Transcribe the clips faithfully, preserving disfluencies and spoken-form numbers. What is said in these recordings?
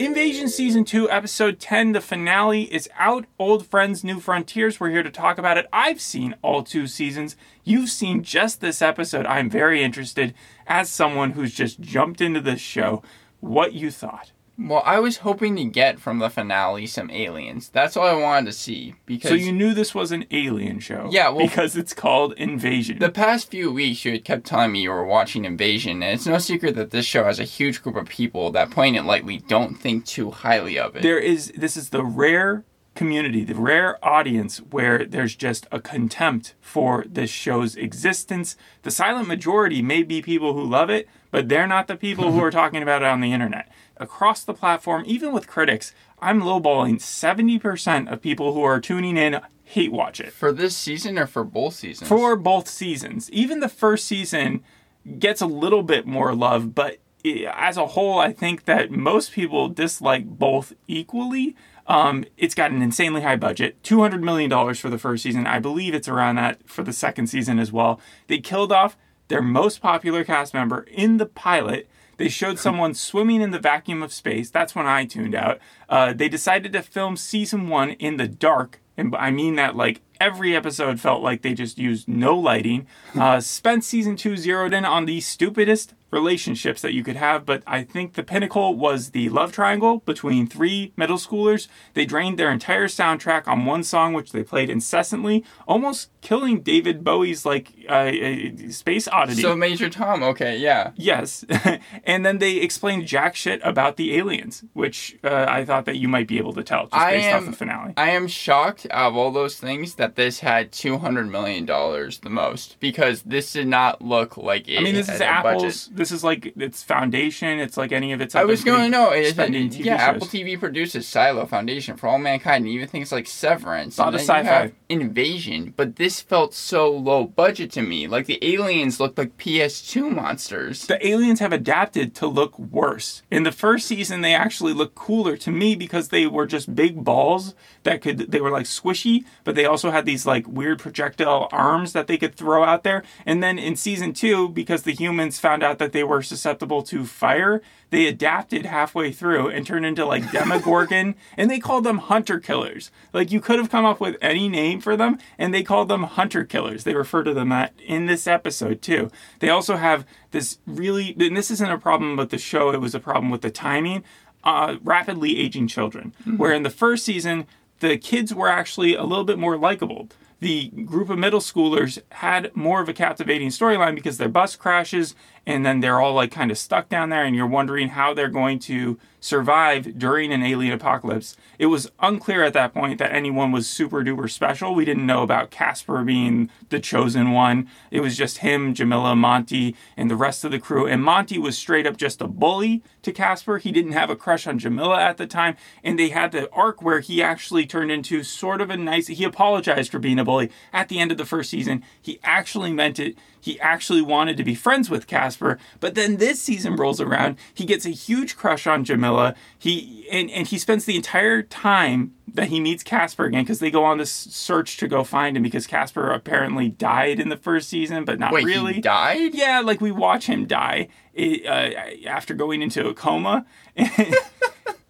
Invasion Season two, Episode ten, the finale, is out. Old Friends, New Frontiers, we're here to talk about it. I've seen all two seasons. You've seen just this episode. I'm very interested, as someone who's just jumped into this show, what you thought. Well, I was hoping to get from the finale some aliens. That's all I wanted to see. Because... So you knew this was an alien show? Yeah, well... Because it's called Invasion. The past few weeks, you had kept telling me you were watching Invasion, and it's no secret that this show has a huge group of people that, playing it lightly, don't think too highly of it. There is... This is the rare community, the rare audience, where there's just a contempt for this show's existence. The silent majority may be people who love it, but they're not the people who are talking about it on the internet. Across the platform, even with critics, I'm lowballing seventy percent of people who are tuning in hate watch it. For this season or for both seasons? For both seasons. Even the first season gets a little bit more love, but as a whole, I think that most people dislike both equally. Um, it's got an insanely high budget, two hundred million dollars for the first season. I believe it's around that for the second season as well. They killed off their most popular cast member in the pilot. They showed someone swimming in the vacuum of space. That's when I tuned out. Uh, they decided to film season one in the dark. And I mean that, like, every episode felt like they just used no lighting. Uh, spent season two zeroed in on the stupidest relationships that you could have. But I think the pinnacle was the love triangle between three middle schoolers. They drained their entire soundtrack on one song, which they played incessantly, almost killing David Bowie's, like, uh, Space Oddity. So Major Tom, okay, yeah. Yes. And then they explained jack shit about the aliens, which uh, I thought that you might be able to tell just I based am, off the finale. I am shocked out of all those things that this had two hundred million dollars the most, because this did not look like it. I mean, this is Apple's... Budget. This is like its Foundation. It's like any of its other... I was going to know. It is a, yeah, shows. Apple T V produces Silo, Foundation, For All Mankind, and even things like Severance. A lot of sci-fi. Invasion. But this felt so low budget to me. Like, the aliens looked like P S two monsters. The aliens have adapted to look worse. In the first season, they actually looked cooler to me because they were just big balls that could... They were, like, squishy, but they also had these, like, weird projectile arms that they could throw out there. And then in season two, because the humans found out that they were susceptible to fire, they adapted halfway through and turned into, like, Demogorgon, and they called them Hunter Killers. Like, you could have come up with any name for them, and they called them Hunter Killers. They refer to them that in this episode, too. They also have this really, and this isn't a problem with the show, it was a problem with the timing, uh, rapidly aging children, mm-hmm. where in the first season, the kids were actually a little bit more likable. The group of middle schoolers had more of a captivating storyline because their bus crashes and then they're all, like, kind of stuck down there and you're wondering how they're going to survive during an alien apocalypse. It was unclear at that point that anyone was super duper special. We didn't know about Casper being the chosen one. It was just him, Jamila, Monty, and the rest of the crew. And Monty was straight up just a bully to Casper. He didn't have a crush on Jamila at the time. And they had the arc where he actually turned into sort of a nice... He apologized for being a bully at the end of the first season. He actually meant it. He actually wanted to be friends with Casper, but then this season rolls around. He gets a huge crush on Jamila. He and, and he spends the entire time that he meets Casper again, because they go on this search to go find him, because Casper apparently died in the first season, but not Wait, really. He died? Yeah, like, we watch him die uh, after going into a coma.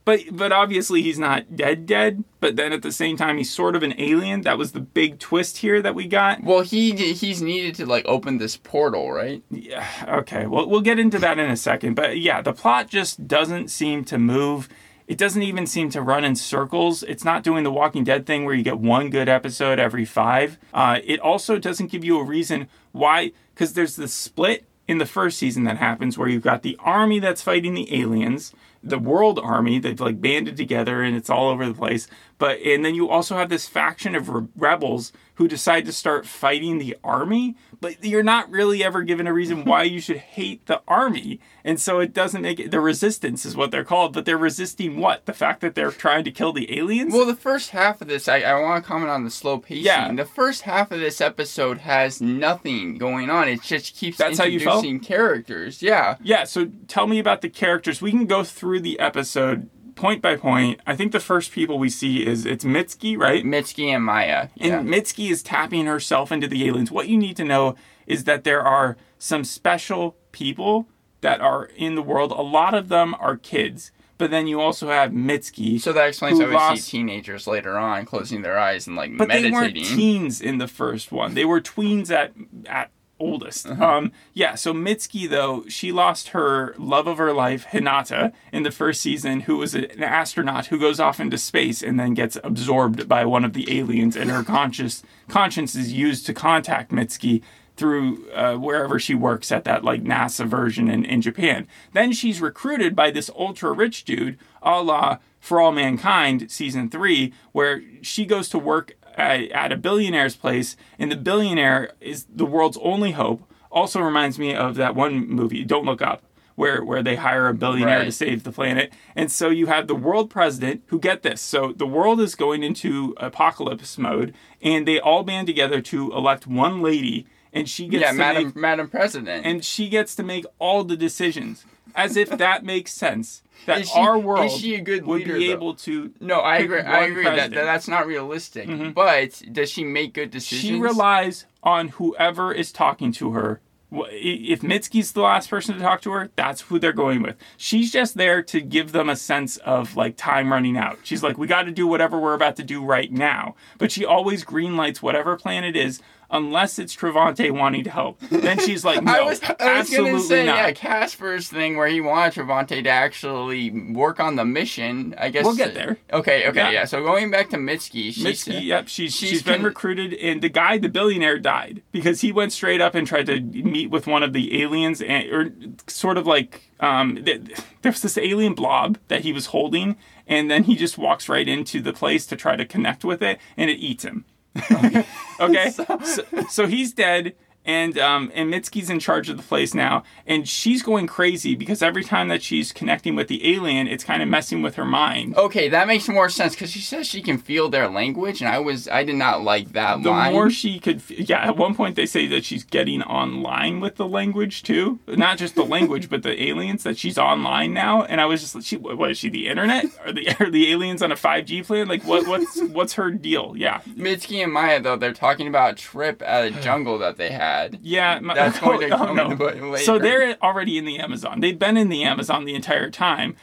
But but obviously he's not dead dead, but then at the same time he's sort of an alien. That was the big twist here that we got. Well, he he's needed to, like, open this portal, right? Yeah, okay. Well, we'll get into that in a second. But yeah, the plot just doesn't seem to move. It doesn't even seem to run in circles. It's not doing the Walking Dead thing where you get one good episode every five. Uh, it also doesn't give you a reason why, because there's the split in the first season that happens where you've got the army that's fighting the aliens, the world army, they've, like, banded together and it's all over the place. But, and then you also have this faction of re- rebels who decide to start fighting the army, but you're not really ever given a reason why you should hate the army. And so it doesn't make it, the resistance is what they're called, but they're resisting what? The fact that they're trying to kill the aliens? Well, the first half of this, I, I want to comment on the slow pacing. Yeah. The first half of this episode has nothing going on. It just keeps That's introducing characters. Yeah. Yeah. So tell me about the characters. We can go through the episode point by point. I think the first people we see is, it's Mitski, right? Mitski and Maya. Yeah. And Mitski is tapping herself into the aliens. What you need to know is that there are some special people that are in the world. A lot of them are kids, But then you also have Mitski. So that explains why we lost... see teenagers later on closing their eyes and like but meditating. But they weren't teens in the first one. They were tweens at at oldest. Uh-huh. Um, yeah, so Mitski, though, she lost her love of her life, Hinata, in the first season, who was an astronaut who goes off into space and then gets absorbed by one of the aliens, and her conscious conscience is used to contact Mitski through uh, wherever she works at that like NASA version in, in Japan. Then she's recruited by this ultra-rich dude, a la For All Mankind, season three, where she goes to work at, at a billionaire's place, and the billionaire is the world's only hope. Also reminds me of that one movie, Don't Look Up, where, where they hire a billionaire right. to save the planet. And so you have the world president who, get this, so the world is going into apocalypse mode, and they all band together to elect one lady. And she gets yeah, to Madam, make, Madam President. And she gets to make all the decisions. As if that makes sense. That she, our world is she a good would leader, be though? Able to. No, I agree. I agree that, that that's not realistic. Mm-hmm. But does she make good decisions? She relies on whoever is talking to her. If Mitski's the last person to talk to her, that's who they're going with. She's just there to give them a sense of like time running out. She's like, we got to do whatever we're about to do right now. But she always greenlights whatever plan it is, unless it's Trevante wanting to help. Then she's like, no, I was, I absolutely was say, not. Yeah, Casper's thing where he wanted Trevante to actually work on the mission. I guess we'll get there. Okay, okay, yeah. yeah. So going back to Mitski, she's, Mitski, yep, she's she's, she's been con- recruited, and the guy, the billionaire, died because he went straight up and tried to meet with one of the aliens, and or sort of like um, th- there was this alien blob that he was holding, and then he just walks right into the place to try to connect with it, and it eats him. Okay, okay? So, so, so he's dead, and um, and Mitski's in charge of the place now, and she's going crazy because every time that she's connecting with the alien, it's kind of messing with her mind. Okay, that makes more sense because she says she can feel their language, and I was I did not like that the line. The more she could, yeah. At one point, they say that she's getting online with the language too, not just the language, but the aliens. That she's online now, and I was just, she what is she? The internet? Are the are the aliens on a five G plan? Like what what's what's her deal? Yeah. Mitski and Maya though, they're talking about a trip at a jungle that they had. Yeah, my, that's going to oh, come oh, no. So they're already in the Amazon. They've been in the Amazon the entire time.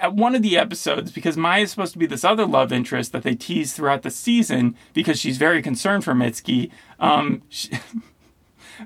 At one of the episodes, because Maya is supposed to be this other love interest that they tease throughout the season because she's very concerned for Mitski, um, she,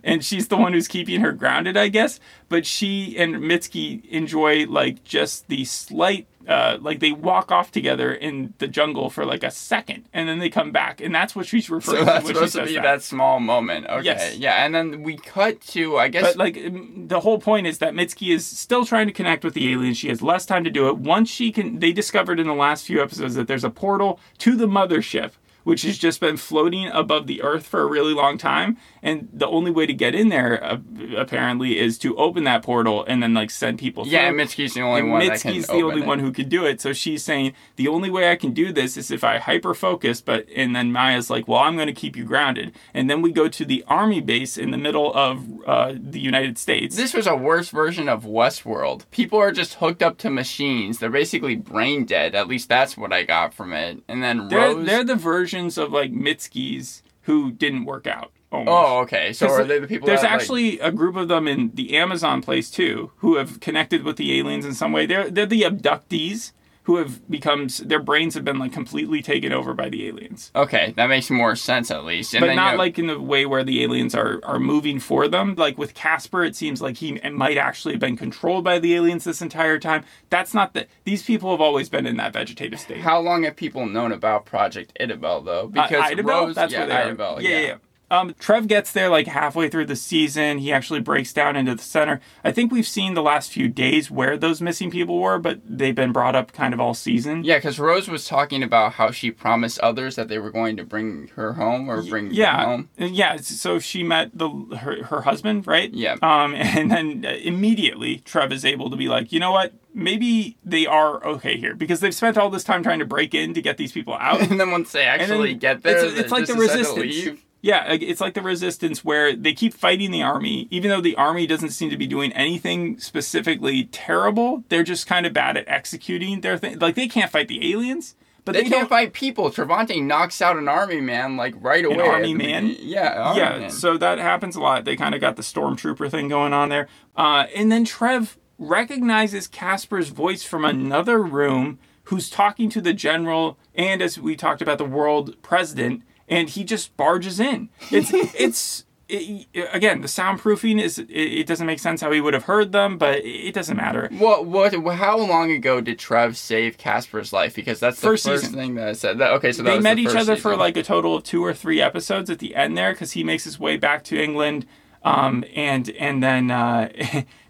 and she's the one who's keeping her grounded, I guess. But she and Mitski enjoy like just the slight. Uh, like they walk off together in the jungle for like a second, and then they come back, and that's what she's referring to. So that's to supposed to be that. that small moment. Okay, yes. Yeah, and then we cut to, I guess. But like the whole point is that Mitski is still trying to connect with the aliens. She has less time to do it. Once she can, they discovered in the last few episodes that there's a portal to the mothership, which has just been floating above the earth for a really long time. And the only way to get in there, uh, apparently, is to open that portal and then, like, send people through. Yeah, and Mitski's the only and one Mitski's that can the open only it. one who can do it. So she's saying, the only way I can do this is if I hyper-focus. But, and then Maya's like, well, I'm going to keep you grounded. And then we go to the army base in the middle of uh, the United States. This was a worse version of Westworld. People are just hooked up to machines. They're basically brain dead. At least that's what I got from it. And then they're, Rose... They're the version of like Mitski's who didn't work out. Almost. Oh, okay. So are they the people? There's that, actually like... a group of them in the Amazon place too, who have connected with the aliens in some way. They're they're the abductees who have become their brains have been like completely taken over by the aliens. Okay, that makes more sense at least. And but then, not you know... like in the way where the aliens are are moving for them. Like with Casper, it seems like he might actually have been controlled by the aliens this entire time. That's not the... These people have always been in that vegetative state. How long have people known about Project Idabel, though? Because uh, Idabel? Rose, that's yeah, where they Idabel, are. Yeah, yeah. yeah. Um, Trev gets there like halfway through the season. He actually breaks down into the center. I think we've seen the last few days where those missing people were, but they've been brought up kind of all season. Yeah, because Rose was talking about how she promised others that they were going to bring her home or bring yeah. them home. Yeah, so she met the her, her husband, right? Yeah. Um, and then immediately Trev is able to be like, you know what? Maybe they are okay here because they've spent all this time trying to break in to get these people out. And then once they actually get there, it's, it's like the resistance. Yeah, it's like the resistance where they keep fighting the army, even though the army doesn't seem to be doing anything specifically terrible. They're just kind of bad at executing their thing. Like, they can't fight the aliens, but they, they can't don't... fight people. Trevante knocks out an army man, like, right away. An army man? Yeah, army yeah. Man. So that happens a lot. They kind of got the stormtrooper thing going on there. Uh, and then Trev recognizes Casper's voice from another room, who's talking to the general and, as we talked about, the world president, and he just barges in. It's, it's it, again, the soundproofing is, it, it doesn't make sense how he would have heard them, but it doesn't matter. What, what, how long ago did Trev save Casper's life? Because that's the first, first thing that I said. That, okay, so that they was met the first each other season. For like a total of two or three episodes at the end there, because he makes his way back to England. Um, and, and then, uh,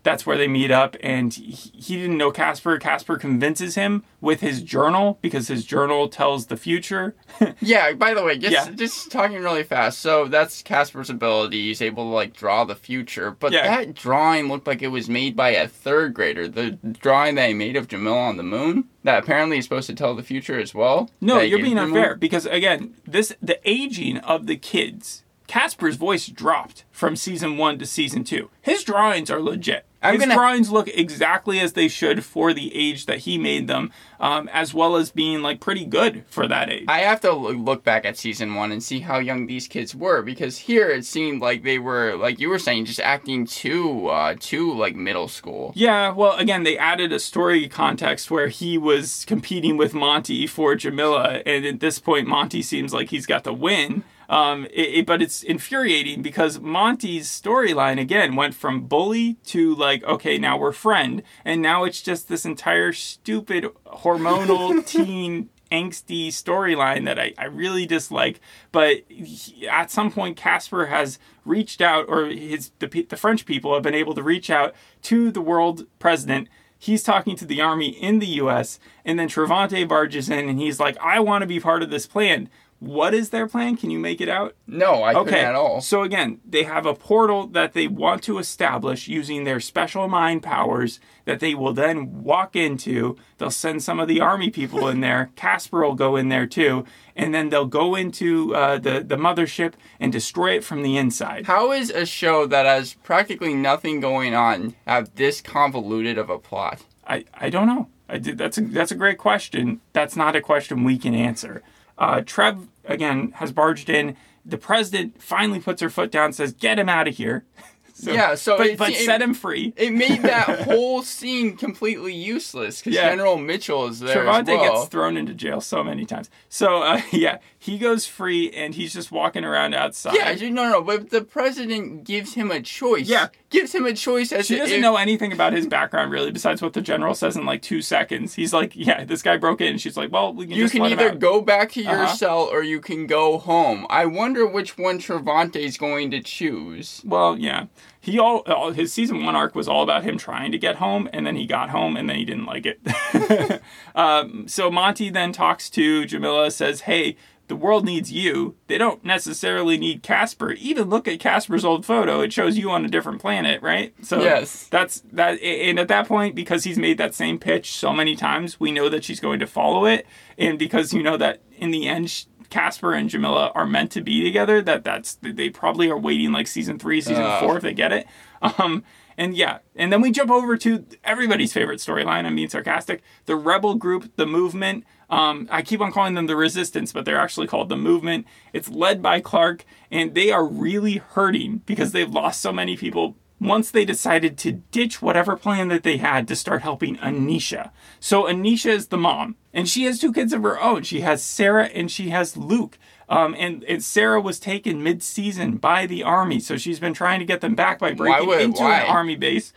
that's where they meet up, and he, he didn't know Casper. Casper convinces him with his journal, because his journal tells the future. Yeah. By the way, just, yeah. just talking really fast. So that's Casper's ability. He's able to like draw the future, but yeah. that drawing looked like it was made by a third grader. The drawing they made of Jamila on the moon that apparently is supposed to tell the future as well. No, you're being unfair moon. Because again, this, the aging of the kids, Casper's voice dropped from season one to season two. His drawings are legit. I'm His gonna... drawings look exactly as they should for the age that he made them, um, as well as being like pretty good for that age. I have to look back at season one and see how young these kids were, because here it seemed like they were, like you were saying, just acting too, uh, too like middle school. Yeah, well, again, they added a story context where he was competing with Monty for Jamila, and at this point, Monty seems like he's got the win. Um, it, it, but it's infuriating because Monty's storyline, again, went from bully to like, okay, now we're friend. And now it's just this entire stupid hormonal teen angsty storyline that I, I really dislike. But he, at some point, Casper has reached out, or his the, the French people have been able to reach out to the world president. He's talking to the army in the U S, and then Trevante barges in and he's like, I want to be part of this plan. What is their plan? Can you make it out? No, I okay. couldn't at all. So again, they have a portal that they want to establish using their special mind powers that they will then walk into. They'll send some of the army people in there. Casper will go in there too. And then they'll go into uh, the, the mothership and destroy it from the inside. How is a show that has practically nothing going on have this convoluted of a plot? I, I don't know. I did, that's a, that's a great question. That's not a question we can answer. Uh, Trev, again, has barged in. The president finally puts her foot down, says, get him out of here. So, yeah, so but, it, but it, set him free. It made that whole scene completely useless because yeah. General Mitchell is there. Trevante as well. gets thrown into jail so many times. So uh, yeah, he goes free and he's just walking around outside. Yeah, no, no, but the president gives him a choice. Yeah, gives him a choice. As she doesn't if... know anything about his background really, besides what the general says in like two seconds. He's like, yeah, this guy broke in. She's like, well, we can. You just can let either him out. Go back to your uh-huh. cell or you can go home. I wonder which one Trevante's going to choose. Well, yeah. He all, all his season one arc was all about him trying to get home, and then he got home, and then he didn't like it. um, so Monty then talks to Jamila, says, hey, the world needs you. They don't necessarily need Casper. Even look at Casper's old photo. It shows you on a different planet, right? So yes. that's that. And at that point, because he's made that same pitch so many times, we know that she's going to follow it. And because you know that in the end... She, Casper and Jamila are meant to be together, that that's they probably are waiting like season three, season uh. four if they get it. Um, and yeah, and then we jump over to everybody's favorite storyline. I'm being sarcastic. The rebel group, the movement. Um, I keep on calling them the resistance, but they're actually called the movement. It's led by Clark, and they are really hurting because they've lost so many people once they decided to ditch whatever plan that they had to start helping Anisha. So Anisha is the mom, and she has two kids of her own. She has Sarah and she has Luke. Um, and, and Sarah was taken mid-season by the army, so she's been trying to get them back by breaking why would, into why? an army base.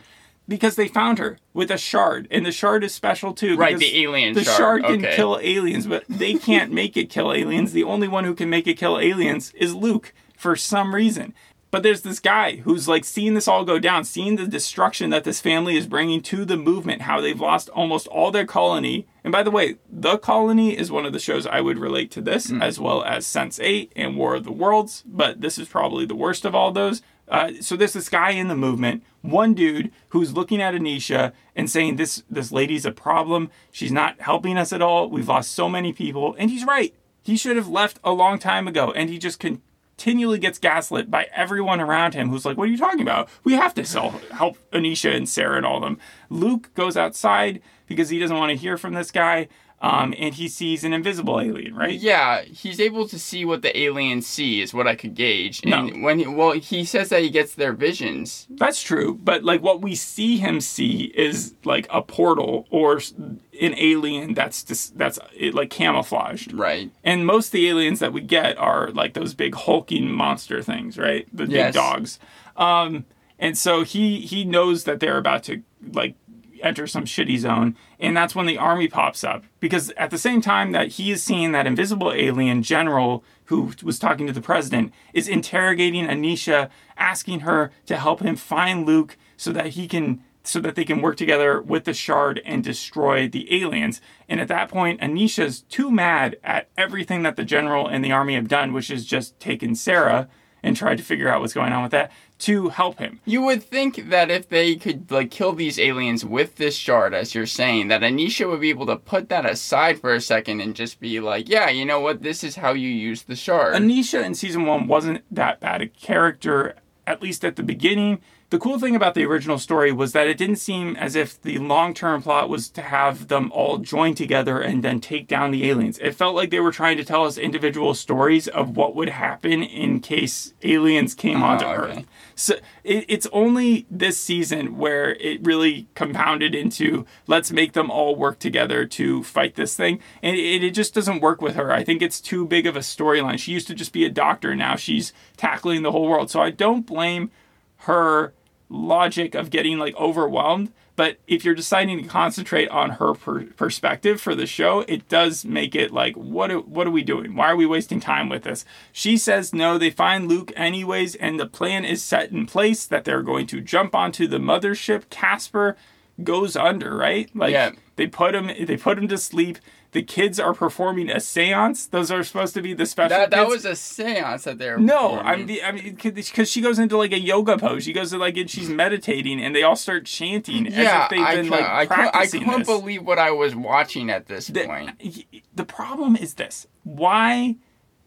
Because they found her with a shard, and the shard is special too. Right, the alien the shard. The shard can okay. kill aliens, but they can't make it kill aliens. The only one who can make it kill aliens is Luke, for some reason. But there's this guy who's like seeing this all go down, seeing the destruction that this family is bringing to the movement, how they've lost almost all their colony. And by the way, The Colony is one of the shows I would relate to this, mm. as well as Sense eight and War of the Worlds. But this is probably the worst of all those. Uh, so there's this guy in the movement, one dude who's looking at Anisha and saying, this, this lady's a problem. She's not helping us at all. We've lost so many people. And he's right. He should have left a long time ago. And he just can. continually gets gaslit by everyone around him who's like, what are you talking about? We have to sell, help Anisha and Sarah and all of them. Luke goes outside because he doesn't want to hear from this guy. Um, and he sees an invisible alien, right? Yeah, he's able to see what the aliens see is what I could gauge. And no. when he, well, he says that he gets their visions. That's true, but like what we see him see is like a portal or an alien that's just, that's it, like camouflaged. Right. And most of the aliens that we get are like those big hulking monster things, right? The yes. big dogs. Um, and so he he knows that they're about to like enter some shitty zone, and that's when the army pops up, because at the same time that he is seeing that invisible alien general who was talking to the president is interrogating Anisha, asking her to help him find Luke so that he can so that they can work together with the shard and destroy the aliens. And at that point, Anisha's too mad at everything that the general and the army have done, which is just taken Sarah and tried to figure out what's going on with that, to help him. You would think that if they could, like, kill these aliens with this shard, as you're saying, that Anisha would be able to put that aside for a second and just be like, yeah, you know what, this is how you use the shard. Anisha in Season one wasn't that bad a character, at least at the beginning. The cool thing about the original story was that it didn't seem as if the long-term plot was to have them all join together and then take down the aliens. It felt like they were trying to tell us individual stories of what would happen in case aliens came oh, onto okay. Earth. So it, it's only this season where it really compounded into, let's make them all work together to fight this thing. And it, it just doesn't work with her. I think it's too big of a storyline. She used to just be a doctor. Now she's tackling the whole world. So I don't blame her logic of getting like overwhelmed, but if you're deciding to concentrate on her per- perspective for the show, it does make it like, what are, what are we doing? Why are we wasting time with this? She says no, they find Luke anyways, and the plan is set in place that they're going to jump onto the mothership. Casper goes under, right? Like yeah. they put him they put him to sleep. The kids are performing a seance. Those are supposed to be the special That, that was a seance that they were No, I'm the, I mean, because she goes into, like, a yoga pose. She goes to, like, and she's meditating, and they all start chanting yeah, as if they've I been, ca- like, I practicing ca- I couldn't this. believe what I was watching at this the, point. The problem is this. Why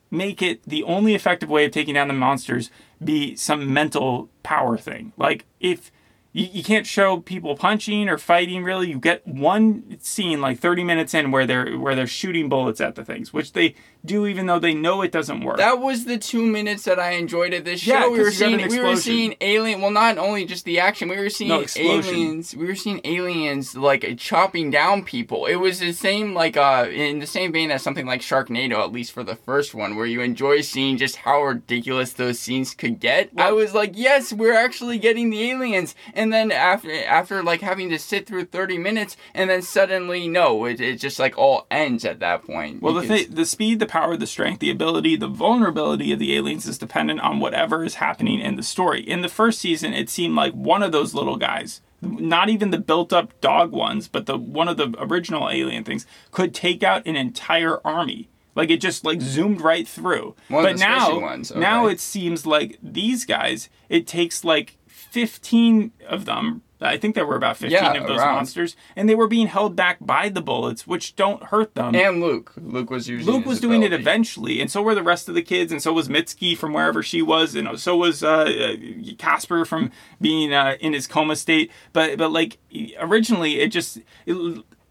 make it the only effective way of taking down the monsters be some mental power thing? Like, if... You can't show people punching or fighting, really. You get one scene, like thirty minutes in, where they're where they're shooting bullets at the things, which they do even though they know it doesn't work. That was the two minutes that I enjoyed at this show. Yeah, we were seeing we were seeing alien. Well, not only just the action, we were seeing no, aliens. We were seeing aliens like chopping down people. It was the same, like uh, in the same vein as something like Sharknado, at least for the first one, where you enjoy seeing just how ridiculous those scenes could get. Well, I was like, yes, we're actually getting the aliens. And And then after, after like, having to sit through thirty minutes, and then suddenly, no, it, it just, like, all ends at that point. Well, the, th- the speed, the power, the strength, the ability, the vulnerability of the aliens is dependent on whatever is happening in the story. In the first season, it seemed like one of those little guys, not even the built-up dog ones, but the one of the original alien things, could take out an entire army. Like, it just, like, zoomed right through. One but now, ones. Okay. now it seems like these guys, it takes, like... fifteen of them. I think there were about fifteen yeah, of those around. monsters, and they were being held back by the bullets, which don't hurt them. And Luke, Luke was using Luke was doing ability. it eventually, and so were the rest of the kids, and so was Mitski from wherever she was, and so was uh, Casper from being uh, in his coma state. But but like originally, it just it,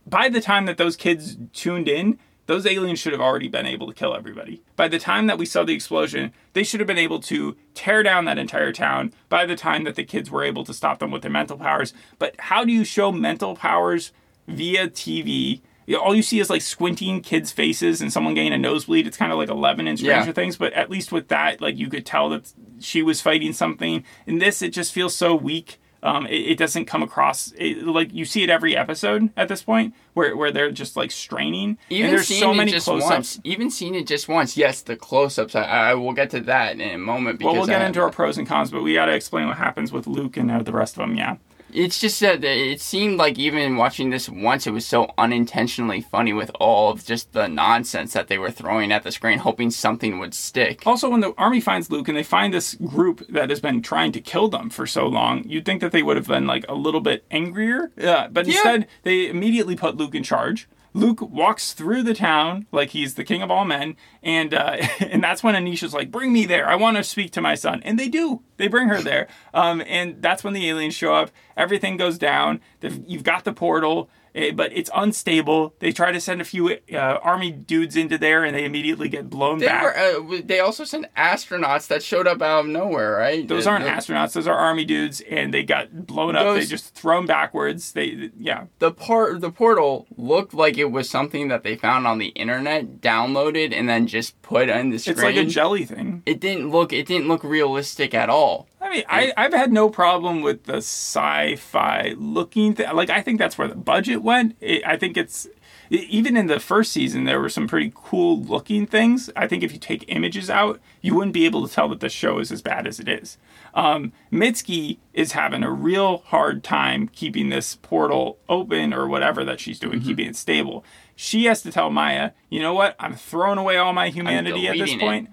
by the time that those kids tuned in, those aliens should have already been able to kill everybody. By the time that we saw the explosion, they should have been able to tear down that entire town by the time that the kids were able to stop them with their mental powers. But how do you show mental powers via T V? All you see is, like, squinting kids' faces and someone getting a nosebleed. It's kind of like Eleven in Stranger yeah. Things, but at least with that, like, you could tell that she was fighting something. In this, it just feels so weak. Um, it, it doesn't come across it, like you see it every episode at this point, where where they're just like straining. Even and there's so many close-ups. Once, even seen it just once. Yes, the close-ups. I, I will get to that in a moment. Because well, we'll get I, into our pros and cons, but we got to explain what happens with Luke and uh, the rest of them. Yeah. It's just that it seemed like even watching this once, it was so unintentionally funny with all of just the nonsense that they were throwing at the screen, hoping something would stick. Also, when the army finds Luke and they find this group that has been trying to kill them for so long, you'd think that they would have been like a little bit angrier. Uh, but instead, yeah. they immediately put Luke in charge. Luke walks through the town like he's the king of all men, and uh, and that's when Anisha's like, bring me there. I want to speak to my son. And they do. They bring her there. Um, and that's when the aliens show up. Everything goes down. They've, you've got the portal. It, but it's unstable. They try to send a few uh, army dudes into there, and they immediately get blown they back. Were, uh, they also sent astronauts that showed up out of nowhere, right? Those aren't the, astronauts. Those are army dudes, and they got blown those, up. They just thrown backwards. They yeah. The part the portal looked like it was something that they found on the internet, downloaded, and then just put on the screen. It's like a jelly thing. It didn't look. It didn't look realistic at all. I mean, I, I've had no problem with the sci-fi looking thing. Like, I think that's where the budget went. It, I think it's... Even in the first season, there were some pretty cool looking things. I think if you take images out, you wouldn't be able to tell that the show is as bad as it is. Um, Mitski is having a real hard time keeping this portal open or whatever that she's doing, mm-hmm. keeping it stable. She has to tell Maya, you know what? I'm throwing away all my humanity at this point.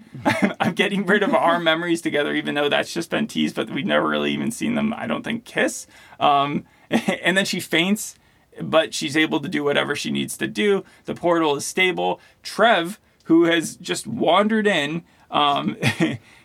I'm getting rid of our memories together, even though that's just been teased, but we've never really even seen them, I don't think, kiss. Um, and then she faints, but she's able to do whatever she needs to do. The portal is stable. Trev, who has just wandered in, um,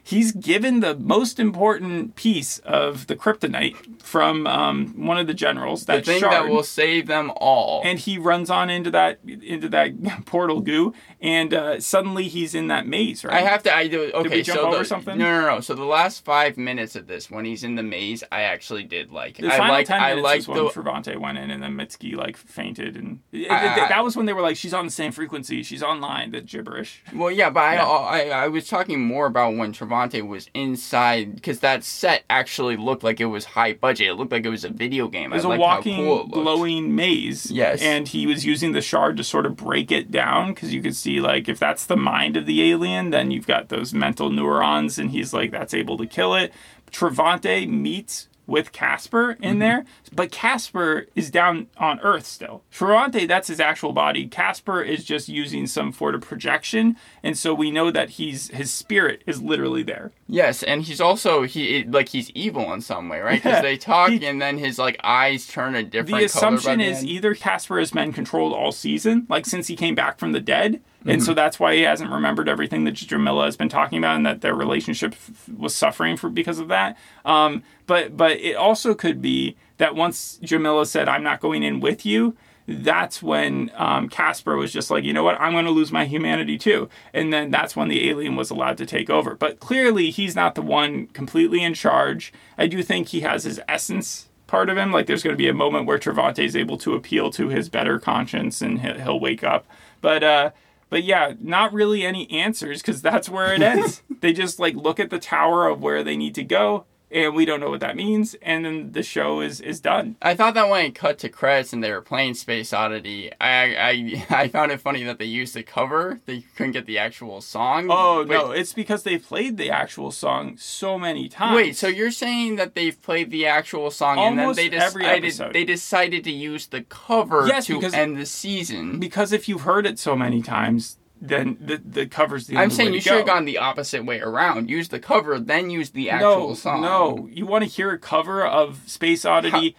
he's given the most important piece of the kryptonite from um, one of the generals. That the thing shard, that will save them all. And he runs on into that into that portal goo, and uh, suddenly he's in that maze, right? I have to... I do. Okay, did we jump so over the, something? No, no, no. So the last five minutes of this, when he's in the maze, I actually did like it. The I final liked, ten minutes I liked is when the... Trevante went in, and then Mitski, like, fainted. and it, I, it, I, That was when they were like, she's on the same frequency, she's online, that gibberish. Well, yeah, but yeah. I, I, I was talking more about when Trevante was inside, because that set actually looked like it was high budget. It looked like it was a video game. It was I a walking, cool it glowing maze. Yes. And he was using the shard to sort of break it down, because you could see, like, if that's the mind of the alien, then you've got those mental neurons, and he's like, that's able to kill it. Trevante meets with Casper in mm-hmm. there, but Casper is down on Earth still. Trevante, that's his actual body. Casper is just using some sort of projection, and so we know that he's his spirit is literally there. Yes, and he's also he like he's evil in some way, right? Because yeah. they talk, he, and then his like eyes turn a different color. The assumption is either Casper has been controlled all season, like since he came back from the dead. And mm-hmm. so that's why he hasn't remembered everything that Jamila has been talking about, and that their relationship f- was suffering for because of that. Um, but but it also could be that once Jamila said, I'm not going in with you, that's when um, Casper was just like, you know what, I'm going to lose my humanity too. And then that's when the alien was allowed to take over. But clearly he's not the one completely in charge. I do think he has his essence part of him. Like, there's going to be a moment where Trevante is able to appeal to his better conscience, and he'll wake up. But... uh But yeah, not really any answers, because that's where it ends. They just like look at the tower of where they need to go, and we don't know what that means, and then the show is, is done. I thought that when it cut to credits and they were playing Space Oddity, I, I I found it funny that they used the cover. They couldn't get the actual song. Oh, wait. No, it's because they played the actual song so many times. Wait, so you're saying that they've played the actual song Almost and then they decided, they decided to use the cover yes, to because, end the season? Because if you've heard it so many times... then the the cover's the only I'm saying way you should go. Have gone the opposite way around. Use the cover, then use the actual no, song. No, you want to hear a cover of Space Oddity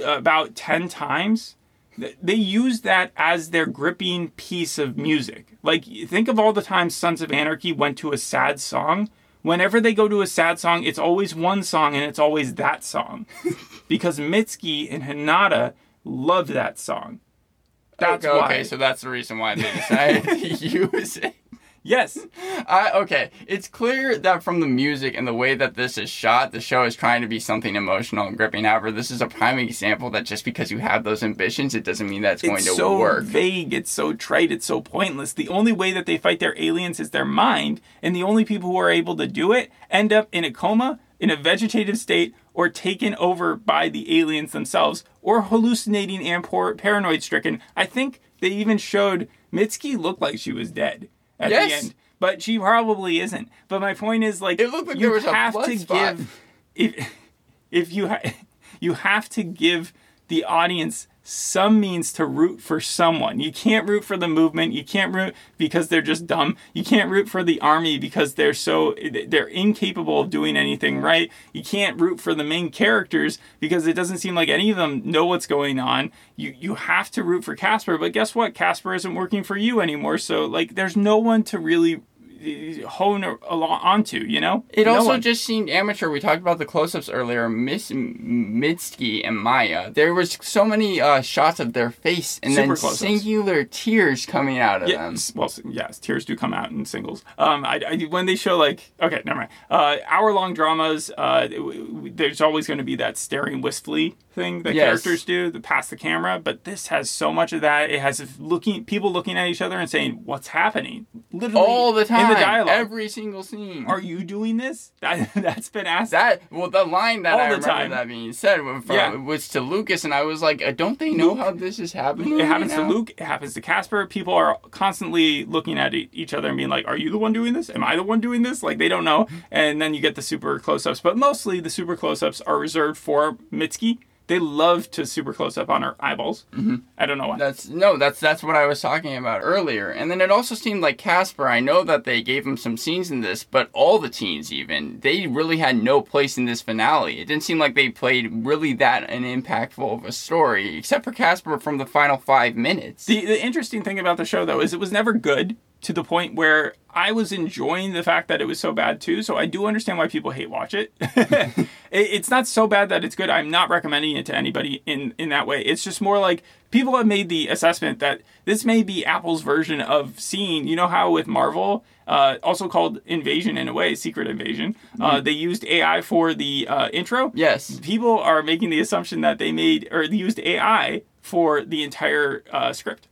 huh. about ten times? They use that as their gripping piece of music. Like, think of all the times Sons of Anarchy went to a sad song. Whenever they go to a sad song, it's always one song, and it's always that song. Because Mitski and Hinata love that song. That's okay, why. Okay, so that's the reason why they decided to use it. Yes. Uh, okay, it's clear that from the music and the way that this is shot, the show is trying to be something emotional and gripping. However, this is a prime example that just because you have those ambitions, it doesn't mean that it's, it's going to so work. It's so vague, it's so trite, it's so pointless. The only way that they fight their aliens is their mind, and the only people who are able to do it end up in a coma, in a vegetative state, or taken over by the aliens themselves, or hallucinating and paranoid-stricken. I think they even showed Mitski looked like she was dead at yes. the end. But she probably isn't. But my point is, like, it looked like you there was have a to spot. give... If, if you, ha- you have to give the audience some means to root for someone. You can't root for the movement. You can't root because they're just dumb. You can't root for the army because they're so they're incapable of doing anything right. You can't root for the main characters because it doesn't seem like any of them know what's going on. You you have to root for Casper, but guess what? Casper isn't working for you anymore. So like, there's no one to really hone onto, you know? It no also one. just seemed amateur. We talked about the close-ups earlier. Miss Mitski and Maya. There was so many uh, shots of their face and Super then close-ups. singular tears coming out of yeah, them. Well, yes, tears do come out in singles. Um, I, I when they show, like... Okay, never mind. Uh, hour-long dramas, uh, there's always going to be that staring wistfully thing that yes. characters do, the past the camera, but this has so much of that. It has looking people looking at each other and saying, what's happening? Literally all the time. In the dialogue. Every single scene. Are you doing this? That, that's been asked. That, well, the line that all I remember time. that being said from, yeah. was to Lucas, and I was like, don't they know Luke, how this is happening? It happens right to Luke. It happens to Casper. People are constantly looking at each other and being like, are you the one doing this? Am I the one doing this? Like, they don't know. And then you get the super close-ups, but mostly the super close-ups are reserved for Mitski. They love to super close up on her eyeballs. Mm-hmm. I don't know why. That's no, that's that's what I was talking about earlier. And then it also seemed like Casper, I know that they gave him some scenes in this, but all the teens even, they really had no place in this finale. It didn't seem like they played really that an impactful of a story, except for Casper from the final five minutes. The, the interesting thing about the show, though, is it was never good to the point where I was enjoying the fact that it was so bad too. So I do understand why people hate watch it. it it's not so bad that it's good. I'm not recommending it to anybody in, in that way. It's just more like people have made the assessment that this may be Apple's version of seeing, you know how with Marvel, uh, also called Invasion in a way, Secret Invasion, uh, mm. they used A I for the uh, intro. Yes. People are making the assumption that they made, or they used A I for the entire uh, script.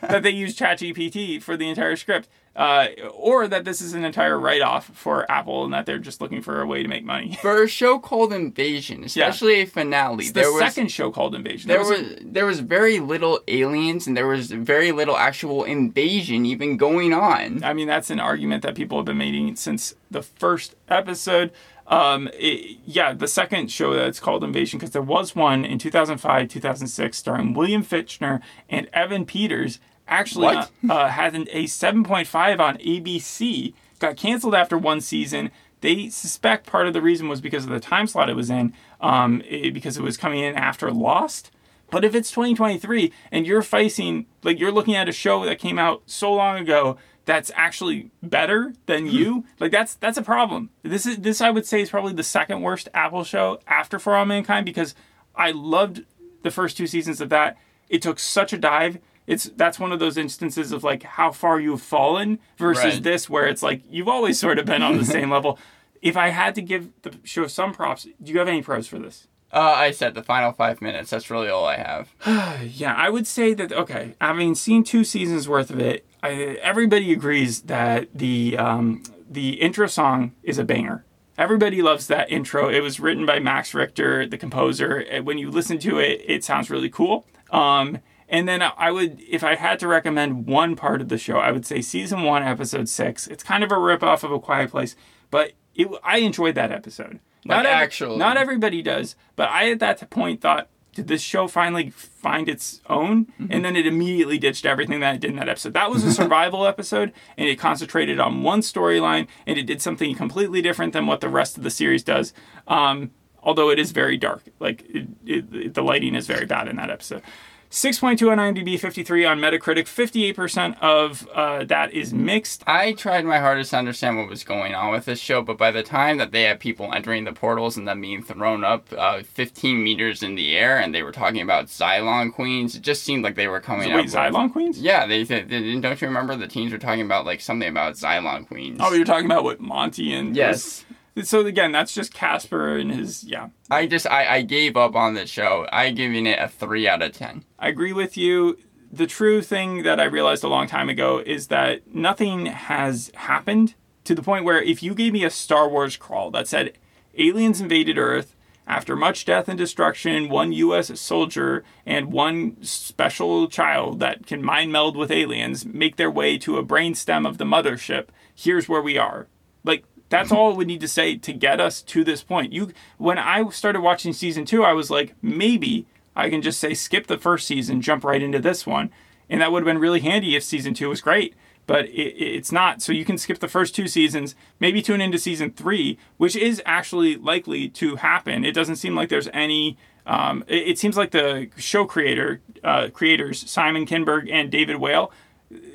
That they use ChatGPT for the entire script. Uh, or that this is an entire write-off for Apple and that they're just looking for a way to make money. For a show called Invasion, especially yeah. a finale. It's the there second was, show called Invasion. There, there, was, was, a, there was very little aliens and there was very little actual invasion even going on. I mean, that's an argument that people have been making since the first episode. Um, it, yeah, the second show that's called Invasion, because there was one in two thousand five, two thousand six starring William Fichtner and Evan Peters, actually uh, uh, had an, a seven point five on A B C, got canceled after one season. They suspect part of the reason was because of the time slot it was in, um, it, because it was coming in after Lost. But if it's twenty twenty-three and you're facing, like you're looking at a show that came out so long ago, that's actually better than you. Like that's that's a problem. This is this I would say is probably the second worst Apple show after For All Mankind, because I loved the first two seasons of that. It took such a dive. It's that's one of those instances of like how far you've fallen versus right. this where it's like you've always sort of been on the same level. If I had to give the show some props, do you have any pros for this? Uh, I said the final five minutes. That's really all I have. Yeah, I would say that, okay, having seen two seasons worth of it, I, everybody agrees that the um, the intro song is a banger. Everybody loves that intro. It was written by Max Richter, the composer. When you listen to it, it sounds really cool. Um, and then I would, if I had to recommend one part of the show, I would say season one, episode six. It's kind of a ripoff of A Quiet Place, but it, I enjoyed that episode. Like not actually. Every, not everybody does, but I at that point thought, did this show finally find its own? Mm-hmm. And then it immediately ditched everything that it did in that episode. That was a survival episode, and it concentrated on one storyline, and it did something completely different than what the rest of the series does. Um, although it is very dark. Like, it, it, it, the lighting is very bad in that episode. six point two on IMDb, fifty-three on Metacritic. fifty-eight percent of uh, that is mixed. I tried my hardest to understand what was going on with this show, but by the time that they had people entering the portals and them being thrown up uh, fifteen meters in the air, and they were talking about Xylon Queens, it just seemed like they were coming so, wait, up. Wait, Xylon with... Queens? Yeah, they, they, they don't you remember the teens were talking about like something about Xylon Queens? Oh, you're talking about what, Monty and... Yes. This... So, again, that's just Casper and his, yeah. I just, I, I gave up on this show. I'm giving it a three out of ten. I agree with you. The true thing that I realized a long time ago is that nothing has happened to the point where if you gave me a Star Wars crawl that said, aliens invaded Earth, after much death and destruction, one U S soldier and one special child that can mind meld with aliens make their way to a brainstem of the mothership, here's where we are. Like, that's all it would need to say to get us to this point. You, when I started watching season two, I was like, maybe I can just say skip the first season, jump right into this one. And that would have been really handy if season two was great. But it, it's not. So you can skip the first two seasons, maybe tune into season three, which is actually likely to happen. It doesn't seem like there's any... Um, it, it seems like the show creator uh, creators, Simon Kinberg and David Weil,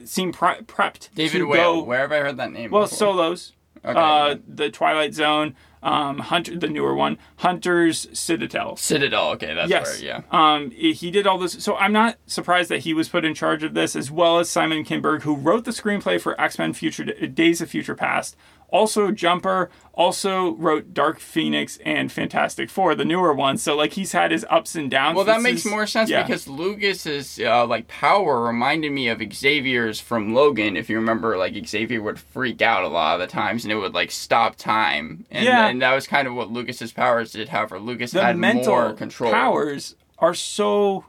seem pre- prepped. David Weil. Where have I heard that name? Well, before? Solos. Okay. Uh, the Twilight Zone. Um, Hunter, the newer one, Hunter's Citadel. Citadel, okay, that's yes. where, yeah. Um, he did all this, so I'm not surprised that he was put in charge of this, as well as Simon Kinberg, who wrote the screenplay for X-Men Future Days of Future Past, also Jumper, also wrote Dark Phoenix and Fantastic Four, the newer one. So like he's had his ups and downs. Well, that this makes is, more sense yeah. because Lucas's uh, like power reminded me of Xavier's from Logan. If you remember, like Xavier would freak out a lot of the times, and it would like stop time. And yeah. And that was kind of what Lucas's powers did. However, Lucas the had mental more control. Powers are so,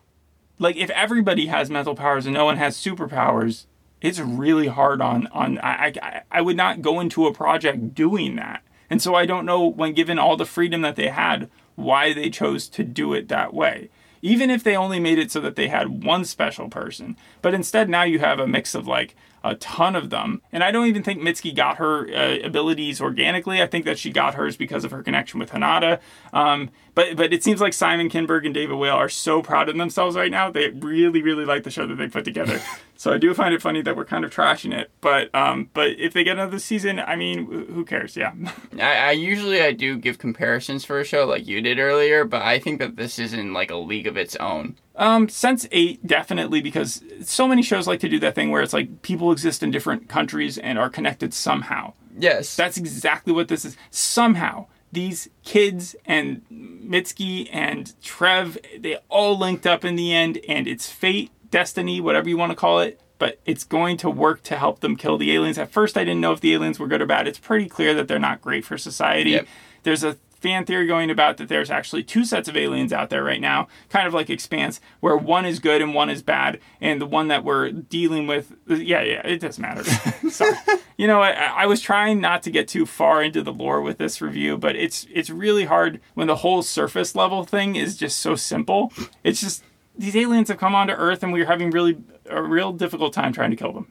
like, if everybody has mental powers and no one has superpowers, it's really hard on on. I I, I would not go into a project doing that. And so I don't know, when given all the freedom that they had, why they chose to do it that way. Even if they only made it so that they had one special person. But instead, now you have a mix of, like, a ton of them. And I don't even think Mitski got her uh, abilities organically. I think that she got hers because of her connection with Hinata. Um, but but it seems like Simon Kinberg and David Weil are so proud of themselves right now. They really, really like the show that they put together. So I do find it funny that we're kind of trashing it. But um, but if they get another season, I mean, who cares? Yeah. I, I usually I do give comparisons for a show like you did earlier, but I think that this is in, like, a league of its own. Um, Sense eight, definitely, because so many shows like to do that thing where it's like people exist in different countries and are connected somehow. Yes. That's exactly what this is. Somehow, these kids and Mitski and Trev, they all linked up in the end, and it's fate, destiny, whatever you want to call it, but it's going to work to help them kill the aliens. At first, I didn't know if the aliens were good or bad. It's pretty clear that they're not great for society. Yep. There's a fan theory going about that there's actually two sets of aliens out there right now, kind of like Expanse, where one is good and one is bad, and the one that we're dealing with, yeah, yeah, it doesn't matter. Sorry. You know, I, I was trying not to get too far into the lore with this review, but it's it's really hard when the whole surface level thing is just so simple. It's just, these aliens have come onto Earth, and we're having really a real difficult time trying to kill them.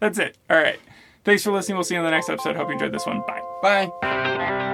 That's it. All right. Thanks for listening. We'll see you on the next episode. Hope you enjoyed this one. Bye. Bye.